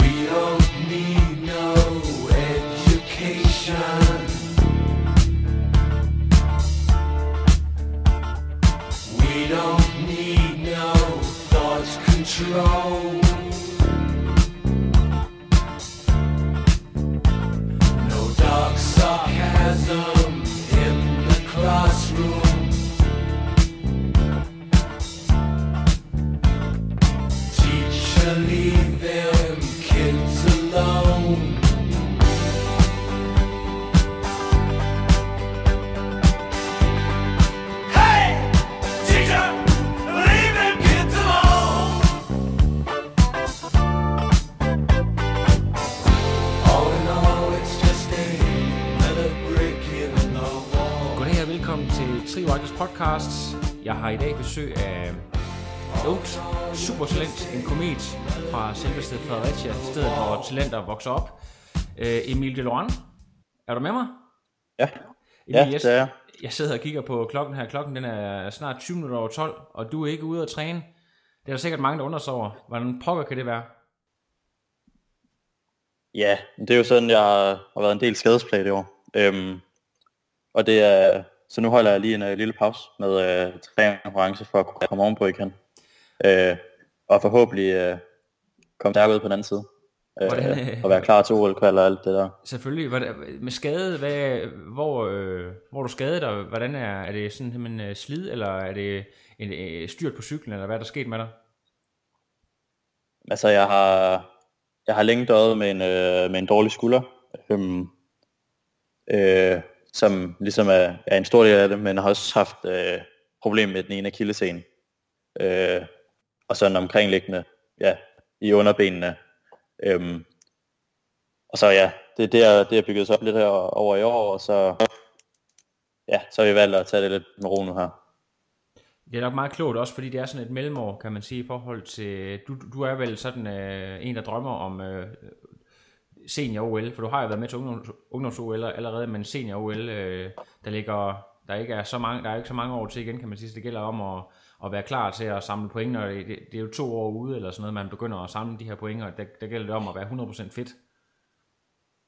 We don't need no education. We don't need no thought control. No dark sarcasm in the classroom. Leave them kids alone. Hey, teacher, leave them kids alone. All in all, it's just another brick in the wall. Goddag og velkommen til Triwikers podcast. Jeg har i dag besøg af Oaks, supertalent, en komet fra selvbestedet Fredericia, stedet hvor talenter vokser op. Emil Delorand, er du med mig? Ja, Emil, ja, det er jeg. Jeg sidder og kigger på klokken her. Klokken den er snart 20 minutter over 12, og du er ikke ude at træne. Det er der sikkert mange, der undrer sig over. Hvordan pokker kan det være? Ja, det er jo sådan, jeg har været en del skadesplæget i år. Og det er... Så nu holder jeg lige en lille pause med træningskonference for at kunne komme ovenpå igen. Og forhåbentlig komme stærkere ud på den anden side. Og være klar til OL-kval og alt det der. Selvfølgelig. Med skade, hvor du skadede dig, hvordan er det sådan en slid, eller er det en styrt på cyklen, eller hvad er der sket med dig? Altså, jeg har længe døjet med en dårlig skulder. Som ligesom er en stor del af det, men har også haft problemer med den ene akillessene. Og sådan omkringliggende, ja, i underbenene. Og så ja, det er bygget op lidt her over i år, og så har vi valgt at tage det lidt med ro nu her. Det er nok meget klogt også, fordi det er sådan et mellemår, kan man sige, i forhold til... Du er vel sådan en, der drømmer om... senior-OL, for du har jo været med til ungdoms-OL allerede, men senior-OL, der er ikke så mange år til igen, kan man sige, så det gælder om at være klar til at samle point, og det er jo 2 år ude, eller sådan noget, man begynder at samle de her point, og der gælder det om at være 100% fit.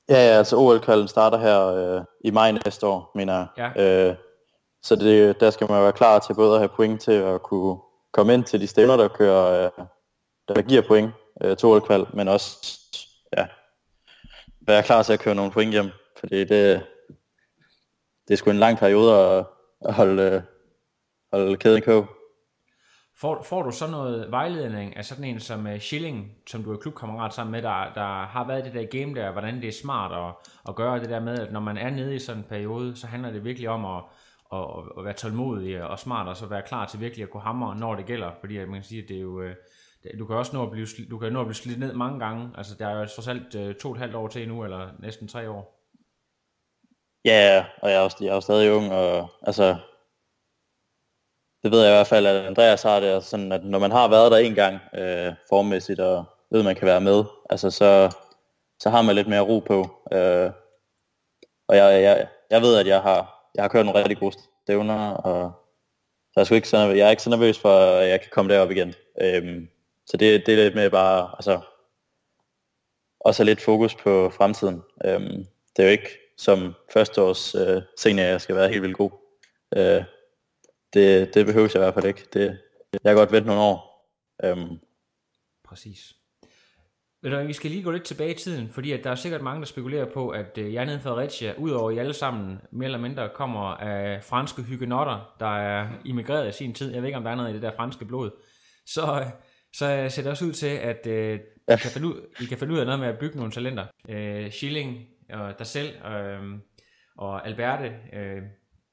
Ja, altså OL-kvalden starter her i maj næste år, mener jeg. Ja. Så der skal man være klar til både at have point til at kunne komme ind til de stævner, der giver point til OL-kval, men også, ja, være klar til at køre nogle point hjem, fordi det er sgu en lang periode at holde kæden i kog. Får du så noget vejledning af sådan en som Schilling, som du er klubkammerat sammen med, der har været det der game der, hvordan det er smart at gøre det der med, at når man er nede i sådan en periode, så handler det virkelig om at være tålmodig og smart, og så være klar til virkelig at kunne hamre, når det gælder, fordi man kan sige, at det er jo... Du kan også nå at blive slidt ned mange gange. Altså, der er jo trods alt 2,5 år til endnu, eller næsten 3 år. Ja, og jeg er jo stadig ung, og altså, det ved jeg i hvert fald, at Andreas har det, sådan, at når man har været der en gang formmæssigt, og ved, man kan være med, altså, så har man lidt mere ro på. Og jeg ved, at jeg har kørt nogle rigtig gode stævner, og jeg er ikke så nervøs for, at jeg kan komme derop igen. Så det er lidt med bare, altså, også lidt fokus på fremtiden. Det er jo ikke som førsteårs senior, jeg skal være helt vildt god. Det behøves jeg i hvert fald ikke. Jeg kan godt vente nogle år. Præcis. Vi skal lige gå lidt tilbage i tiden, fordi at der er sikkert mange, der spekulerer på, at jeg nede i Fredericia, udover I alle sammen, mere eller mindre kommer af franske hygenotter, der er immigreret i sin tid. Jeg ved ikke, om der er noget i det der franske blod. Så ser det også ud til, at I kan finde ud af noget med at bygge nogle talenter. Schilling og dig selv og Alberte,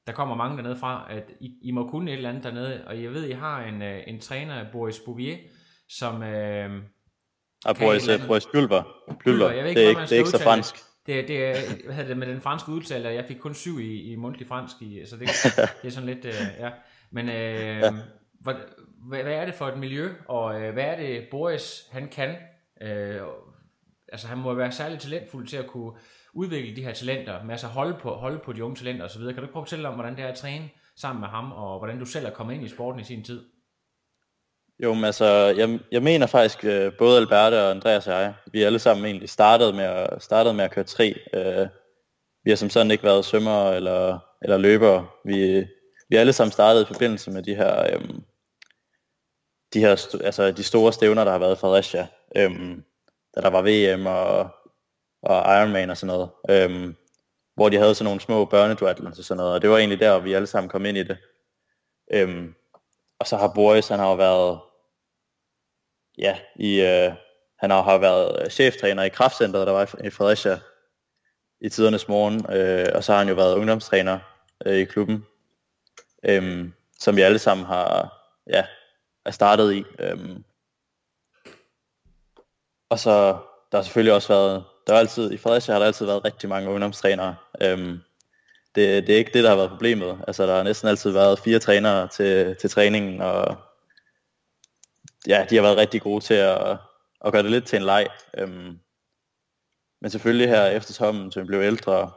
der kommer mange dernede fra, at I må kunne et eller andet dernede. Og jeg ved, I har en træner, Boris Bouvier, som Boris Bouvier. Det er ekstra fransk. Det hvad hedder det med den franske udtale, jeg fik kun 7 i mundtlig fransk i, så det er sådan lidt ja. Men hvad er det for et miljø, og hvad er det Boris han kan? Altså han må være særligt talentfuld til at kunne udvikle de her talenter, med altså holde på de unge talenter og så videre. Kan du prøve at fortælle om hvordan det er at træne sammen med ham, og hvordan du selv er kommet ind i sporten i sin tid? Jo, men altså, jeg mener faktisk, både Alberte og Andreas og jeg, vi alle sammen egentlig startede med at køre tri. Vi har som sådan ikke været svømmere eller løbere. Vi alle sammen startede i forbindelse med de store stævner, der har været i Fredericia, da der var VM og Ironman og sådan noget, hvor de havde sådan nogle små børneduatlons og sådan noget, og det var egentlig der, vi alle sammen kom ind i det. Og så har Boris, han har jo været, han har været cheftræner i kraftcenteret, der var i Fredericia i tidernes morgen, og så har han jo været ungdomstræner i klubben, som vi alle sammen har, er startet i. Og så der har selvfølgelig også været, i Fredericia har der altid været rigtig mange ungdomstrænere. Det er ikke det, der har været problemet. Altså, der har næsten altid været 4 trænere til træningen, og ja, de har været rigtig gode til at gøre det lidt til en leg. Men selvfølgelig her efterhånden, så vi blev ældre,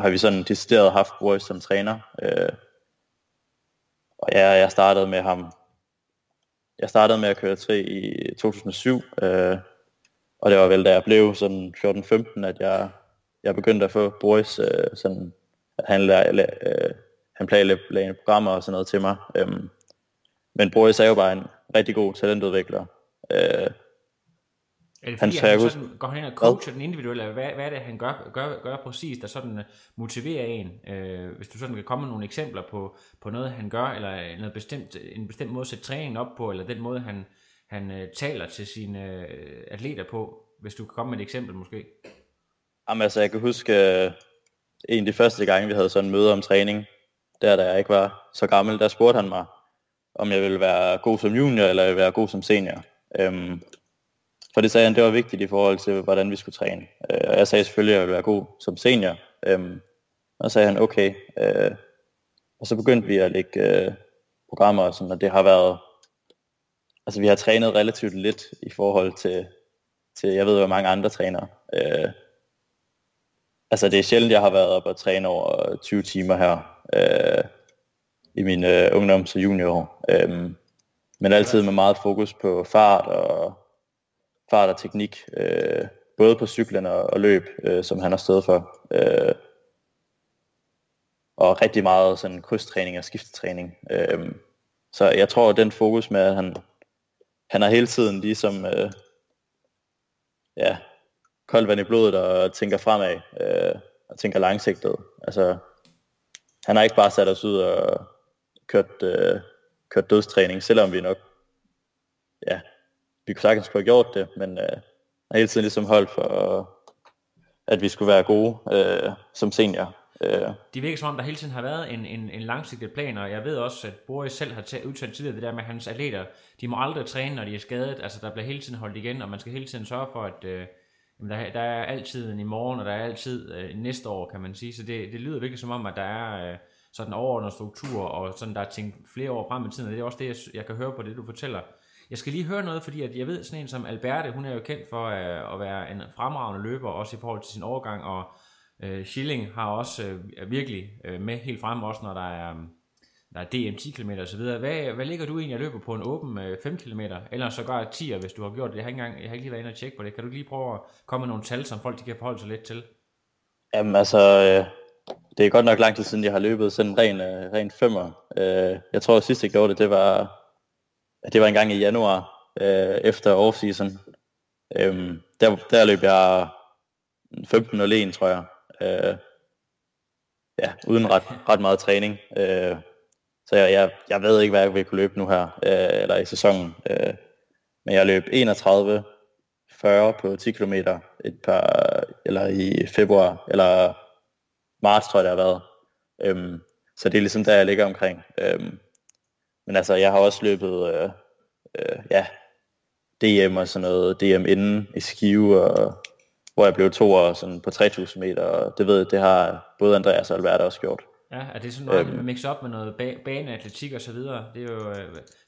har vi sådan decideret haft Boris som træner. Og ja, jeg startede med ham. Jeg startede med at køre tri i 2007, og det var vel, da jeg blev sådan 14-15, at jeg begyndte at få Boris, sådan, at han planlagde programmer og sådan noget til mig. Men Boris er jo bare en rigtig god talentudvikler. Er det fordi, han sådan går hen og coacher den individuelle? Hvad er det, han gør præcis, der sådan motiverer en? Hvis du sådan kan komme med nogle eksempler på noget, han gør, eller noget bestemt, en bestemt måde at sætte træningen op på, eller den måde, han taler til sine atleter på, hvis du kan komme med et eksempel måske? Jamen, altså, jeg kan huske en af de første gange, vi havde sådan en møde om træning, da jeg ikke var så gammel, der spurgte han mig, om jeg ville være god som junior, eller jeg ville være god som senior. For det sagde han, det var vigtigt i forhold til, hvordan vi skulle træne. Og jeg sagde selvfølgelig, at jeg ville være god som senior. Og så sagde han, okay. Og så begyndte vi at lægge programmer, og sådan, og det har været... Altså, vi har trænet relativt lidt i forhold til jeg ved, hvor mange andre trænere. Altså, det er sjældent, jeg har været op og træne over 20 timer her i mine ungdoms- og juniorår. Men altid med meget fokus på fart og teknik, både på cyklen og løb, som han har stået for. Og rigtig meget sådan krydstræning og skiftetræning. Så jeg tror, at den fokus med, at han har hele tiden ligesom... koldt vand i blodet og tænker fremad og tænker langsigtet. Altså, han har ikke bare sat os ud og kørt dødstræning, selvom vi nok, vi kunne sagtens kunne have gjort det, men han har hele tiden ligesom holdt for, at vi skulle være gode som senior. Det virker som om, der hele tiden har været en langsigtet plan, og jeg ved også, at Boris selv har udtalt tidligere det der med, hans atleter, de må aldrig træne, når de er skadet. Altså, der bliver hele tiden holdt igen, og man skal hele tiden sørge for, at der er altid en i morgen, og der er altid næste år, kan man sige. Så det lyder virkelig som om, at der er sådan overordnet struktur, og sådan der er tænkt flere år frem i tiden, og det er også det, jeg kan høre på det, du fortæller. Jeg skal lige høre noget, fordi at jeg ved sådan en som Alberte, hun er jo kendt for at være en fremragende løber, også i forhold til sin overgang, og Schilling har også virkelig med helt frem, også når der er DM 10 km og så videre. Hvad ligger du egentlig at løbe på en åben 5 km, eller sågar 10'er, hvis du har gjort det? Jeg har ikke lige været inde og tjekke på det. Kan du lige prøve at komme med nogle tal, som folk de kan forholde sig lidt til? Jamen altså, det er godt nok lang tid siden, jeg har løbet sådan en ren 5'er. Jeg tror, at sidst jeg gjorde det, det var en gang i januar, efter off-season. Der løb jeg 15:01, tror jeg. Uden ret meget træning. Så jeg ved ikke, hvad jeg vil kunne løbe nu her, eller i sæsonen. Men jeg løb 31:40 på 10 km i februar, eller marts, tror jeg, det har været. Så det er ligesom der, jeg ligger omkring. Men altså, jeg har også løbet DM og sådan noget, DM inden i Skive, og, hvor jeg blev toer sådan på 3.000 meter, og det ved jeg, det har både Andreas og Alberte også gjort. Ja, er det sådan noget, man mixer op med noget baneatletik og så videre? Det er jo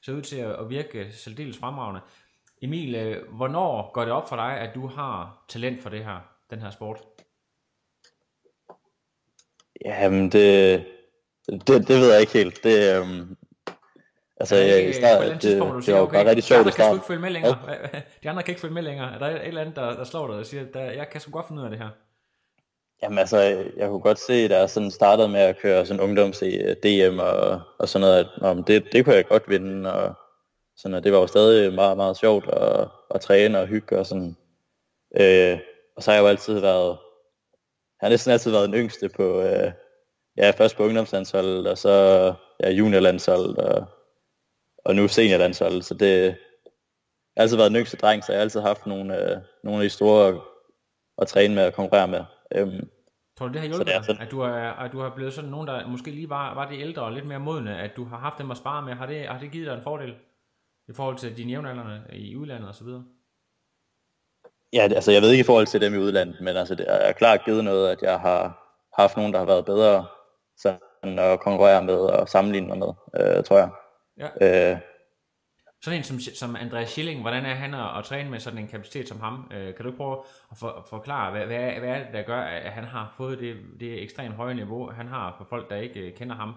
så ud til at virke særdeles fremragende. Emil, hvornår går det op for dig, at du har talent for det her, den her sport? Jamen, det ved jeg ikke helt. Det, altså, det var bare rigtig sjovt i starten. De andre kan sgu ikke følge med længere. Ja. De andre kan ikke følge med længere. Er der et eller andet, der slår dig og siger, at jeg kan sgu godt finde ud af det her? Jamen altså, jeg kunne godt se, da jeg sådan startede med at køre sådan ungdoms DM og sådan noget, at det kunne jeg godt vinde, og sådan, og det var jo stadig meget, meget sjovt at træne og hygge og sådan. Og så har jeg jo altid været, jeg har næsten altid været den yngste på, ja, først på ungdomslandsholdet, og så ja, juniorlandsholdet, og nu seniorlandsholdet, så det, jeg har altid været den yngste dreng, så jeg har altid haft nogle af de store at træne med og konkurrere med. Tror du det har hjulpet dig, at du har blevet sådan nogen, der måske lige var det ældre og lidt mere modne, at du har haft dem at spare med? Har det givet dig en fordel i forhold til dine jævnaldrende i udlandet og så videre? Ja, altså jeg ved ikke i forhold til dem i udlandet, men altså det er klart givet noget, at jeg har haft nogen, der har været bedre sådan at konkurrere med og sammenligne mig med, tror jeg. Ja. Sådan en som Andreas Schilling, hvordan er han at træne med sådan en kapacitet som ham? Kan du prøve at forklare, hvad er det, der gør, at han har fået det ekstremt høje niveau, han har for folk, der ikke kender ham?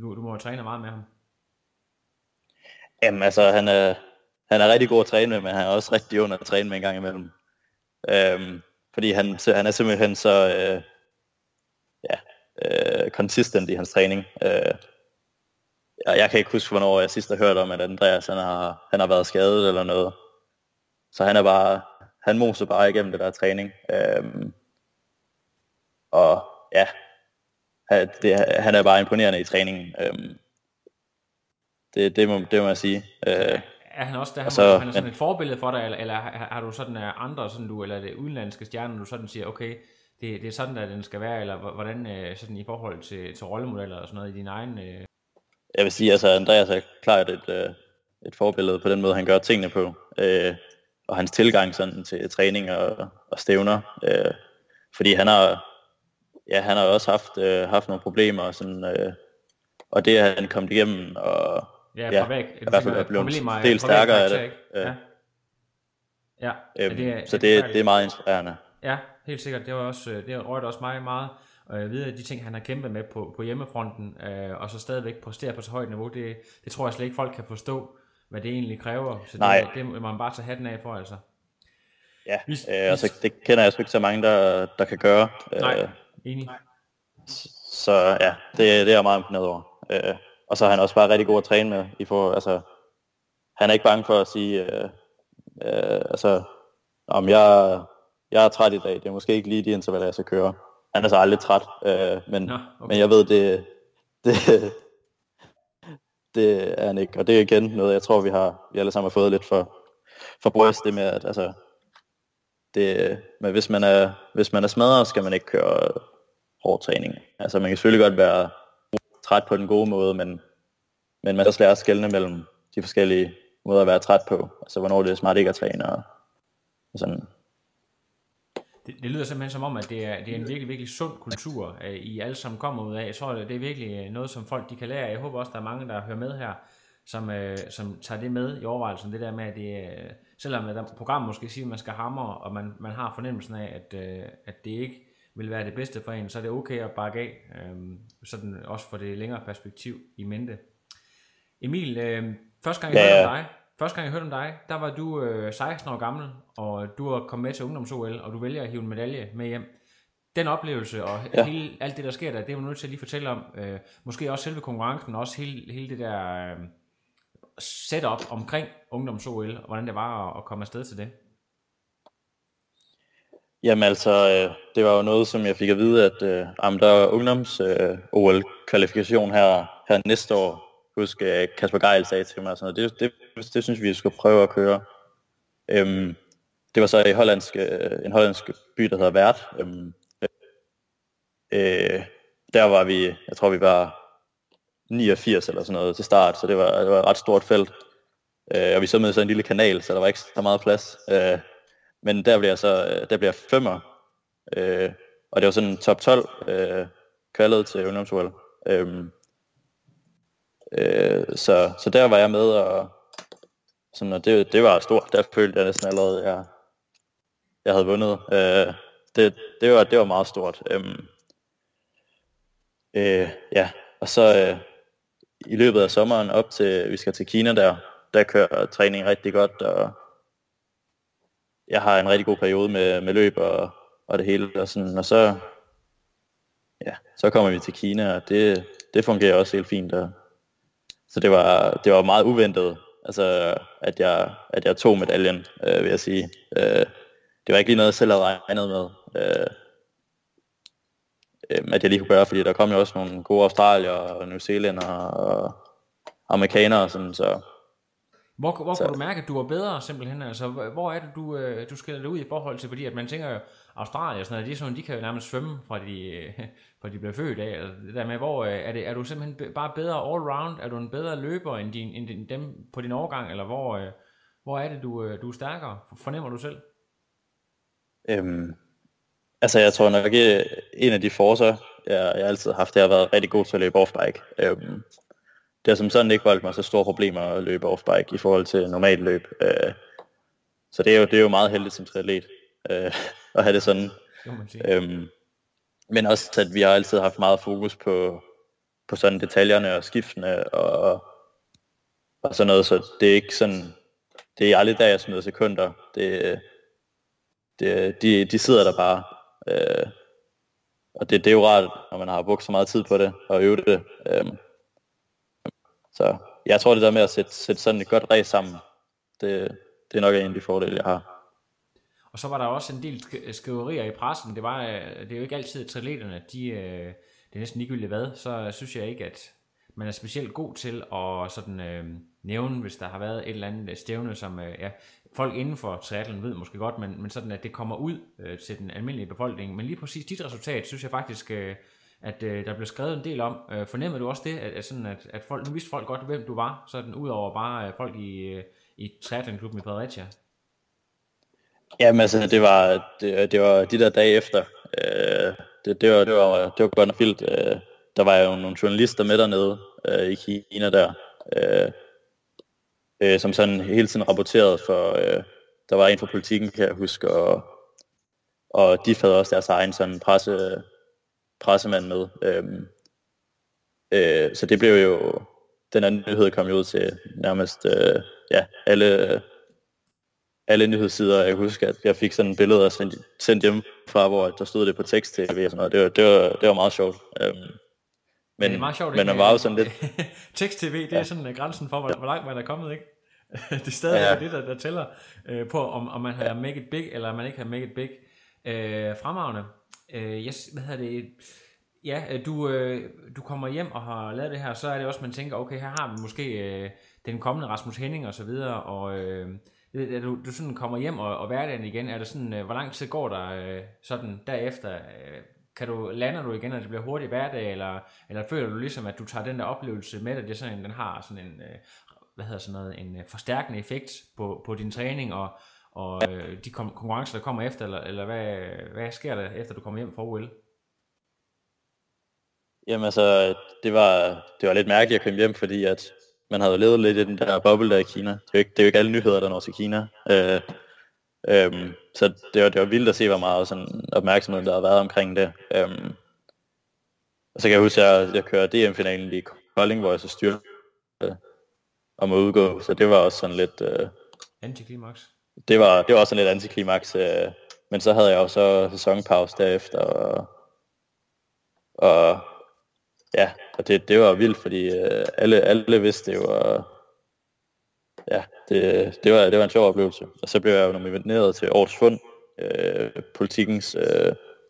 Du må jo træne meget med ham. Jamen altså, han er rigtig god at træne med, men han er også rigtig ond at træne med en gang imellem. Fordi han er simpelthen så consistent i hans træning. Og jeg kan ikke huske, hvornår jeg sidst har hørt om, at Andreas han har været skadet eller noget. Så han moser bare igennem det der træning. Og ja, han er bare imponerende i træningen. Det må jeg sige. Er han også der? Han er sådan et forbillede for dig, eller har du sådan andre, sådan du, eller det udenlandske stjerne, du sådan siger, okay, det er sådan, at den skal være, eller hvordan sådan i forhold til rollemodeller og sådan noget i din egen... Jeg vil sige, altså Andreas er klart et forbillede på den måde, han gør tingene på, og hans tilgang sådan til træning og stævner, fordi han har også haft nogle problemer sådan, og det at han kom igennem og er blevet en del stærkere af det. Så det er meget inspirerende. Ja, helt sikkert. Det rørte også mig meget. Og jeg ved, at de ting, han har kæmpet med på hjemmefronten, og så stadigvæk præsterer på så højt niveau, det tror jeg slet ikke, folk kan forstå, hvad det egentlig kræver. Så det må man bare tage hatten af for, altså. Ja, altså, det kender jeg sgu ikke så mange, der kan gøre. Nej, enig. Så ja, det er jeg meget imponeret over. Og så er han også bare rigtig god at træne med. Altså, han er ikke bange for at sige, altså, om jeg er træt i dag, det er måske ikke lige de intervaller, jeg skal køre. Han er så aldrig træt, men jeg ved, det er han ikke. Og det er igen noget, jeg tror, vi alle sammen har fået lidt for bryst, det med, at altså, men hvis man er smadret, skal man ikke køre hård træning. Altså man kan selvfølgelig godt være træt på den gode måde, men man skal lære at skelne mellem de forskellige måder at være træt på. Altså hvornår det er smart ikke at træne og sådan. Det lyder simpelthen som om, at det er en virkelig, virkelig sund kultur, I alle sammen kommer ud af. Jeg tror, det er virkelig noget, som folk de kan lære. Jeg håber også, der er mange, der hører med her, som tager det med i overvejelsen. Det der med, at selvom programmet måske siger, at man skal hamre, og man har fornemmelsen af, at det ikke vil være det bedste for en, så er det okay at bakke af, sådan også for det længere perspektiv i mente. Emil, første gang jeg hørte om dig, der var du 16 år gammel, og du har kommet med til ungdoms-OL, og du vælger at hive en medalje med hjem. Den oplevelse og hele, alt det, der sker der, det er man nødt til at lige fortælle om. Måske også selve konkurrencen, også hele det der setup omkring ungdoms-OL, og hvordan det var at komme afsted til det. Jamen altså, det var jo noget, som jeg fik at vide, at der er ungdoms-OL-kvalifikation her næste år. Husk, Kasper Geil sagde til mig, sådan noget. Det synes vi skulle prøve at køre. Det var så i en hollandsk by, der hedder Weert. Der var vi, jeg tror vi var 89 eller sådan noget til start, så det var et ret stort felt. Og vi så med så en lille kanal, så der var ikke så meget plads. Men der blev jeg femmer. Og det var sådan en top 12 kvalet til ungdomshold. Så der var jeg med, og sådan, og det var stort. Der følte jeg næsten allerede, at jeg havde vundet. Det var meget stort. Og så i løbet af sommeren op til, vi skal til Kina der kører træningen rigtig godt, og jeg har en rigtig god periode med løb og det hele og sådan, og så kommer vi til Kina, og det fungerer også helt fint, og så det var meget uventet, altså at jeg tog medaljen, vil jeg sige. Det var ikke lige noget jeg selv havde regnet med, at jeg lige kunne gøre, fordi der kom jo også nogle gode australier og newzealændere og amerikanere og sådan, så. Hvor kunne du mærke, at du var bedre simpelthen? Altså, hvor er det, du skiller det ud i forhold til? Fordi at man tænker, Australien og sådan noget, det er sådan, de kan jo nærmest svømme fra de bliver født af. Altså, det der med, hvor er du simpelthen bare bedre all-round? Er du en bedre løber end dem på din årgang? Eller hvor er det, du er stærkere? Fornemmer du selv? Altså, jeg tror nok, at en af de forser, jeg altid har haft, det har været rigtig god til at løbe off-bike. Det har som sådan ikke voldt mig så store problemer at løbe off-bike i forhold til normalt løb. Så det er jo meget heldigt som triatlet at have det sådan. Men også, at vi har altid haft meget fokus på sådan detaljerne og skiftene og sådan noget. Så det er ikke sådan, det er aldrig der, jeg smider sekunder. De sidder der bare. Og det er jo rart, når man har brugt så meget tid på det og øve det. Så jeg tror, det der med at sætte sådan et godt ræs sammen, det er nok en af de fordele, jeg har. Og så var der også en del skriverier i pressen. Det er jo ikke altid, at triatleterne, det er næsten ligegyldigt hvad, så synes jeg ikke, at man er specielt god til at sådan, nævne, hvis der har været et eller andet stævne, som folk inden for triathlon ved måske godt, men sådan, at det kommer ud til den almindelige befolkning. Men lige præcis dit resultat, synes jeg faktisk... at der blev skrevet en del om. Fornemmede du også det, at folk, nu vidste folk godt, hvem du var, sådan udover bare folk i triathlonklubben i Fredericia? Jamen altså, det var de der dage efter. Det var godt nok vildt. Der var jo nogle journalister med dernede i Kina der, som sådan hele tiden rapporterede for, der var en fra politikken, kan jeg huske, og de havde også deres egen sådan pressemand med. Så det blev jo, den her nyhed kom jo ud til nærmest alle nyhedssider. Jeg husker, at jeg fik sådan et billede og sendt hjem fra, hvor der stod det på tekst-tv og sådan noget. Det var meget sjovt. Men det er meget sjovt, men man var jo sådan lidt... tekst-tv, det er sådan grænsen for, hvor langt man er kommet, ikke? Det er stadig det, der tæller på, om man har make it big, eller man ikke har make it big. Fremragende. Hvad hedder det? Ja, du kommer hjem og har lavet det her, så er det også, man tænker, okay, her har vi måske den kommende Rasmus Henning og så videre, og du sådan kommer hjem og hverdagen igen, er det sådan, hvor lang tid går der sådan derefter? Lander du igen, og det bliver hurtigt hverdag, eller føler du ligesom, at du tager den der oplevelse med dig, det er sådan, den har sådan en, en forstærkende effekt på din træning, og de konkurrencer, der kommer efter, eller hvad sker der, efter du kommer hjem fra OL? Jamen altså, det var lidt mærkeligt at komme hjem, fordi at man havde levet lidt i den der boble der i Kina. Det er jo ikke alle nyheder, der når til Kina. Så det var vildt at se, hvor meget sådan opmærksomhed, der har været omkring det. Og så kan jeg huske, at jeg kører DM-finalen i Kolding, hvor jeg så styrte om at udgå, så det var også sådan lidt... antiklimaks. Det var også en lidt antiklimaks, men så havde jeg jo så sæsonpause derefter, og det var vildt, fordi alle vidste det jo, og det var en sjov oplevelse. Og så blev jeg jo nomineret til Årets Fund, politikens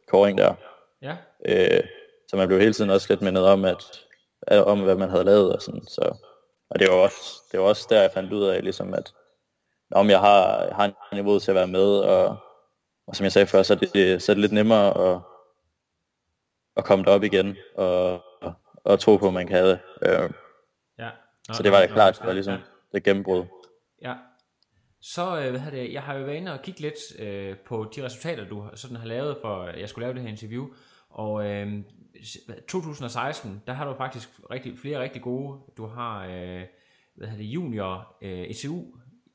kåring der, så man blev hele tiden også lidt mindet om hvad man havde lavet og sådan, så, og det var også der jeg fandt ud af ligesom at om jeg har en niveau til at være med, og som jeg sagde før, så er det lidt nemmere at komme derop igen, og tro på, at man kan have det. Så det var da klart, det var ligesom det gennembrud. Ja. Så jeg har jo været inde og kigge lidt på de resultater, du sådan har lavet, for jeg skulle lave det her interview. Og 2016, der har du faktisk flere rigtig gode. Du har junior SDU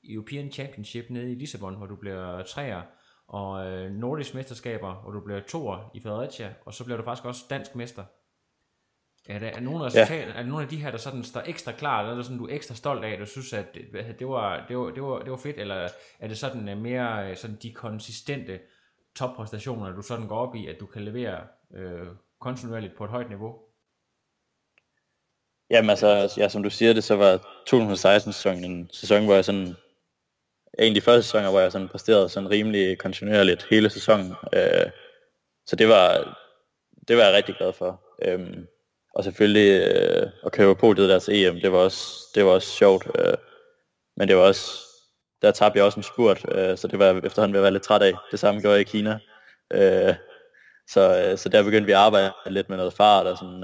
European Championship nede i Lissabon, hvor du bliver 3'er, og nordisk mesterskaber, hvor du bliver 2'er i Fredericia, og så bliver du faktisk også dansk mester. Er der nogle af de her, der sådan står ekstra klar, eller er der sådan, du er ekstra stolt af, du synes, at det var fedt, eller er det sådan mere sådan de konsistente toppræstationer, du sådan går op i, at du kan levere kontinuerligt på et højt niveau? Jamen altså, ja, som du siger det, så var 2016-sæsonen en sæson, hvor jeg sådan, en af de første sæsoner, hvor jeg sådan præsterede sådan rimelig kontinuerligt hele sæsonen. Så det var jeg rigtig glad for. Og selvfølgelig at købe på det der til EM, det var også sjovt. Men det var også, der tabte jeg også en spurt, så det var jeg efterhånden ved at være lidt træt af. Det samme gjorde jeg i Kina. Så der begyndte vi at arbejde lidt med noget fart og sådan.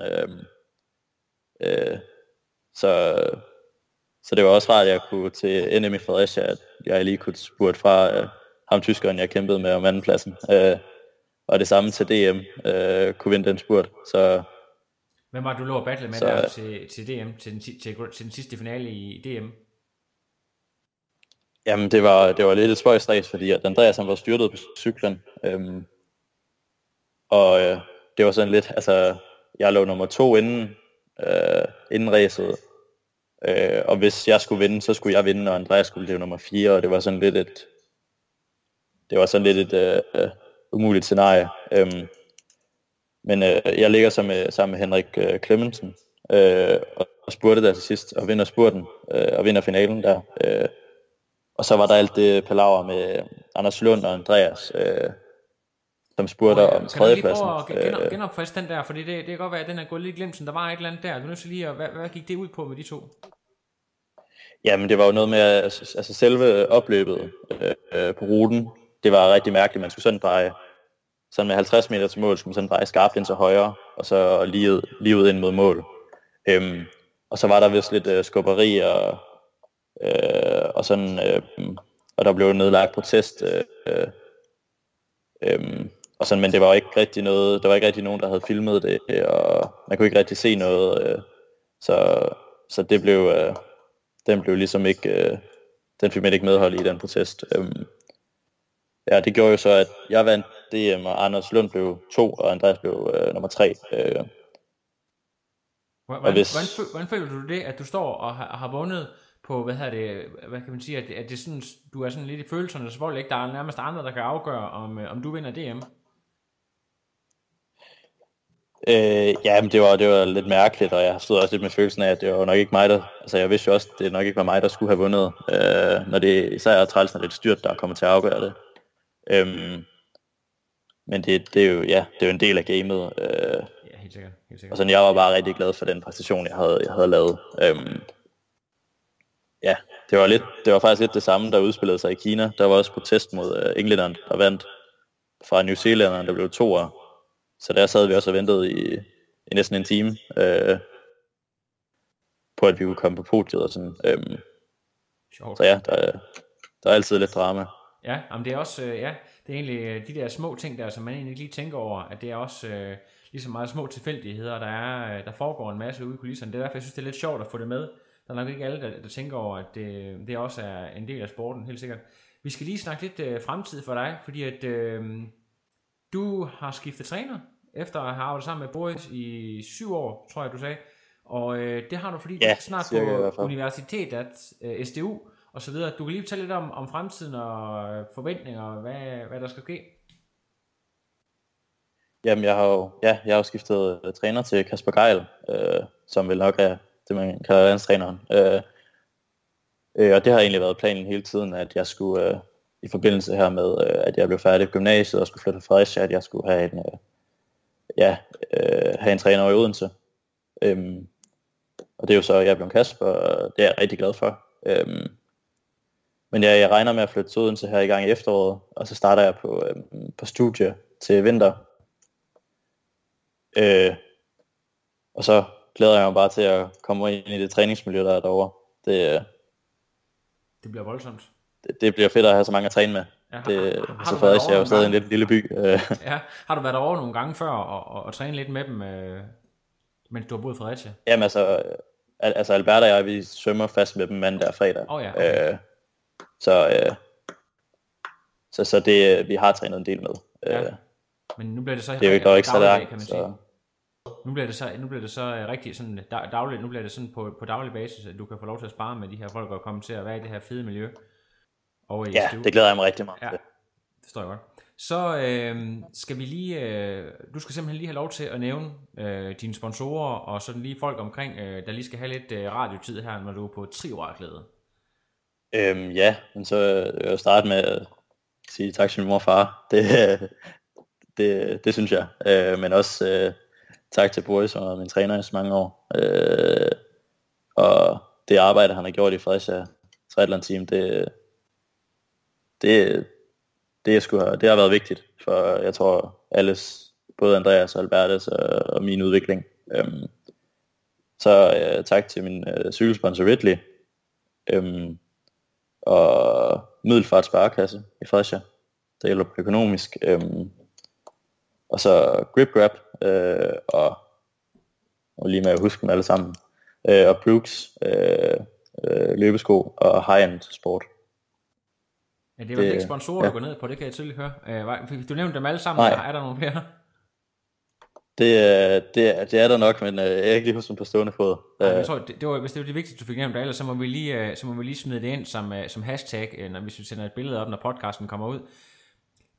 Så det var også rart, at jeg kunne til NM i Fredericia, at jeg lige kunne spurte fra ham tyskeren, jeg kæmpede med om andenpladsen. Og det samme til DM, kunne vinde den spurt. Så hvem var det, du lå at battle med der til DM, til den sidste finale i DM? Jamen, det var lidt et spøjstræs, fordi Andreas han var styrtet på cyklen. Og det var sådan lidt, altså, jeg lå nummer 2 inden ræset. Og hvis jeg skulle vinde, så skulle jeg vinde, og Andreas skulle blive nummer 4, og det var sådan lidt et umuligt scenarie. Men jeg ligger sammen med Henrik Clemmensen og spurgte der til sidst, og vinder spurten, og vinder finalen der. Og så var der alt det palaver med Anders Lund og Andreas, som spurgte om tredjepladsen. Kan du lige prøve at genopfriske den der, fordi det kan godt være, at den er gået lidt i glemsen, der var et eller andet der. Du nødt til lige, hvad gik det ud på med de to? Jamen det var jo noget med, altså selve opløbet på ruten, det var rigtig mærkeligt, man skulle sådan dreje. Sådan med 50 meter til mål, skulle man sådan dreje skarpt ind til højre, og så lige ud ind mod mål. Og så var der vist lidt skubberi, og sådan, og der blev nedlagt protest. Og sådan, men det var ikke rigtig noget, der var ikke rigtig nogen, der havde filmet det, og man kunne ikke rigtig se noget. Så det blev, den blev ligesom ikke, den fik man ikke medhold i, den protest. Ja, det gjorde jo så, at jeg vandt DM, og Anders Lund blev 2, og Andreas blev nummer 3. Hvordan føler du det, at du står og har vundet på, hvad kan man sige, at det sådan, du er sådan lidt i følelserne, så vold ikke, der er nærmest andre, der kan afgøre, om du vinder DM? Men det var lidt mærkeligt, og jeg stod også lidt med følelsen af, at det var nok ikke mig, der, altså jeg vidste jo også, at det nok ikke var mig, der skulle have vundet, når det især er træls, når det er et styrt, der kommer til at afgøre det. Men det er jo en del af gamet. Ja, helt sikkert. Og sådan, jeg var bare rigtig glad for den præstation, jeg havde lavet. Det var faktisk lidt det samme, der udspillede sig i Kina. Der var også protest mod englænderen, der vandt fra New Zealanderen, der blev 2'er. Så der sad vi også og ventede i næsten en time på, at vi kunne komme på podiet og sådan. Så ja, der er altid lidt drama. Ja, men det er også, det er egentlig de der små ting der, som man egentlig lige tænker over, at det er også ligesom meget små tilfældigheder, der foregår en masse ude i kulisserne. Det er derfor, jeg synes, det er lidt sjovt at få det med. Der er nok ikke alle, der tænker over, at det også er en del af sporten, helt sikkert. Vi skal lige snakke lidt fremtid for dig, fordi at du har skiftet træner, efter at have arbejdet sammen med Boris i 7 år, tror jeg, du sagde. Og det har du, fordi du snart på universitetet, SDU, og så videre. Du kan lige fortælle lidt om fremtiden og forventninger, og hvad der skal ske. Jamen, jeg har jo skiftet træner til Kasper Geil, som vel nok er det, man kalder landstræneren. Og det har egentlig været planen hele tiden, at jeg skulle, i forbindelse her med, at jeg blev færdig i gymnasiet og skulle flytte til Fredericia, at jeg skulle have en træner i Odense. Og det er jo så, jeg blev Kasper, og det er jeg rigtig glad for. Men jeg regner med at flytte til Odense her i gang i efteråret, og så starter jeg på studie til vinter. Og så glæder jeg mig bare til at komme ind i det træningsmiljø, der er derovre. Det Det bliver voldsomt. Det bliver fedt at have så mange at træne med. Ja, så Fredericia er jo stadig en lidt lille by. Ja, har du været derovre nogle gange før og træne lidt med dem, mens du har boet i Fredericia? Jamen altså Alberte og jeg, vi svømmer fast med dem mandag og fredag. Oh, ja, okay. Så det, vi har trænet en del med. Ja. Men nu bliver det så det er jo ikke dog ikke så langt, kan man sige. Nu bliver det så rigtig sådan dagligt. Nu bliver det sådan på daglig basis, at du kan få lov til at spare med de her folk og komme til at være i det her fede miljø. Og ja, SDU. Det glæder jeg mig rigtig meget. Ja, det forstår jeg godt. Så skal vi lige, du skal simpelthen lige have lov til at nævne dine sponsorer og sådan lige folk omkring, der lige skal have lidt radiotid her, når du er på trivarklæde. Ja, men så vil jeg starte med at sige tak til min mor og far. Det synes jeg. Men også tak til Boris, som er min træner i så mange år. Og det arbejde, han har gjort i Fredericia Triathlon-team, det har været vigtigt for, jeg tror, alles, både Andreas og Albertes og min udvikling. Så tak til min cykelsponsor Ridley og Middelfart Sparekasse i Fredericia, der hjælper økonomisk. Og så gripgrab og lige med at huske dem alle sammen. Og Brooks løbesko og high end sport. Ja, det er vel ikke sponsorer, ja. Du går ned på, det kan jeg tydeligt høre. Du nævnte dem alle sammen, er der nogle flere? Det er der nok, men jeg kan ikke lige huske dem på stående fod. Jeg tror, hvis det var det vigtigste, du fik nævnt, ellers så må vi lige smide det ind som hashtag, når vi sender et billede op, når podcasten kommer ud.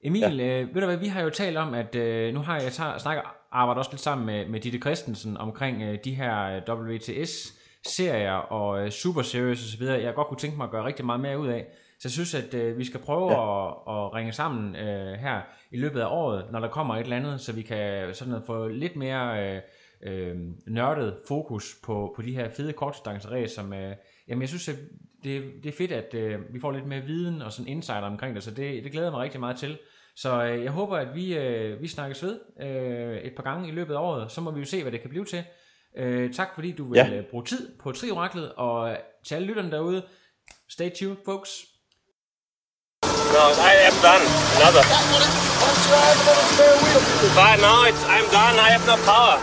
Emil, ja. Ved du hvad, vi har jo talt om, at nu har jeg arbejdet også lidt sammen med Ditte Christensen omkring de her WTS-serier og Super Series osv. Jeg godt kunne tænke mig at gøre rigtig meget mere ud af. Så jeg synes, at vi skal prøve at ringe sammen her i løbet af året, når der kommer et eller andet, så vi kan sådan få lidt mere nørdet fokus på de her fede kortdistanceræs, som jamen jeg synes, at det er fedt, at vi får lidt mere viden og sådan insight omkring det, så det glæder jeg mig rigtig meget til. Så jeg håber, at vi snakkes ved et par gange i løbet af året, så må vi jo se, hvad det kan blive til. Tak fordi du vil bruge tid på Trioraklet, og til alle lytterne derude, stay tuned, folks. No, I am done. Another. Why now? I'm done. I have no power.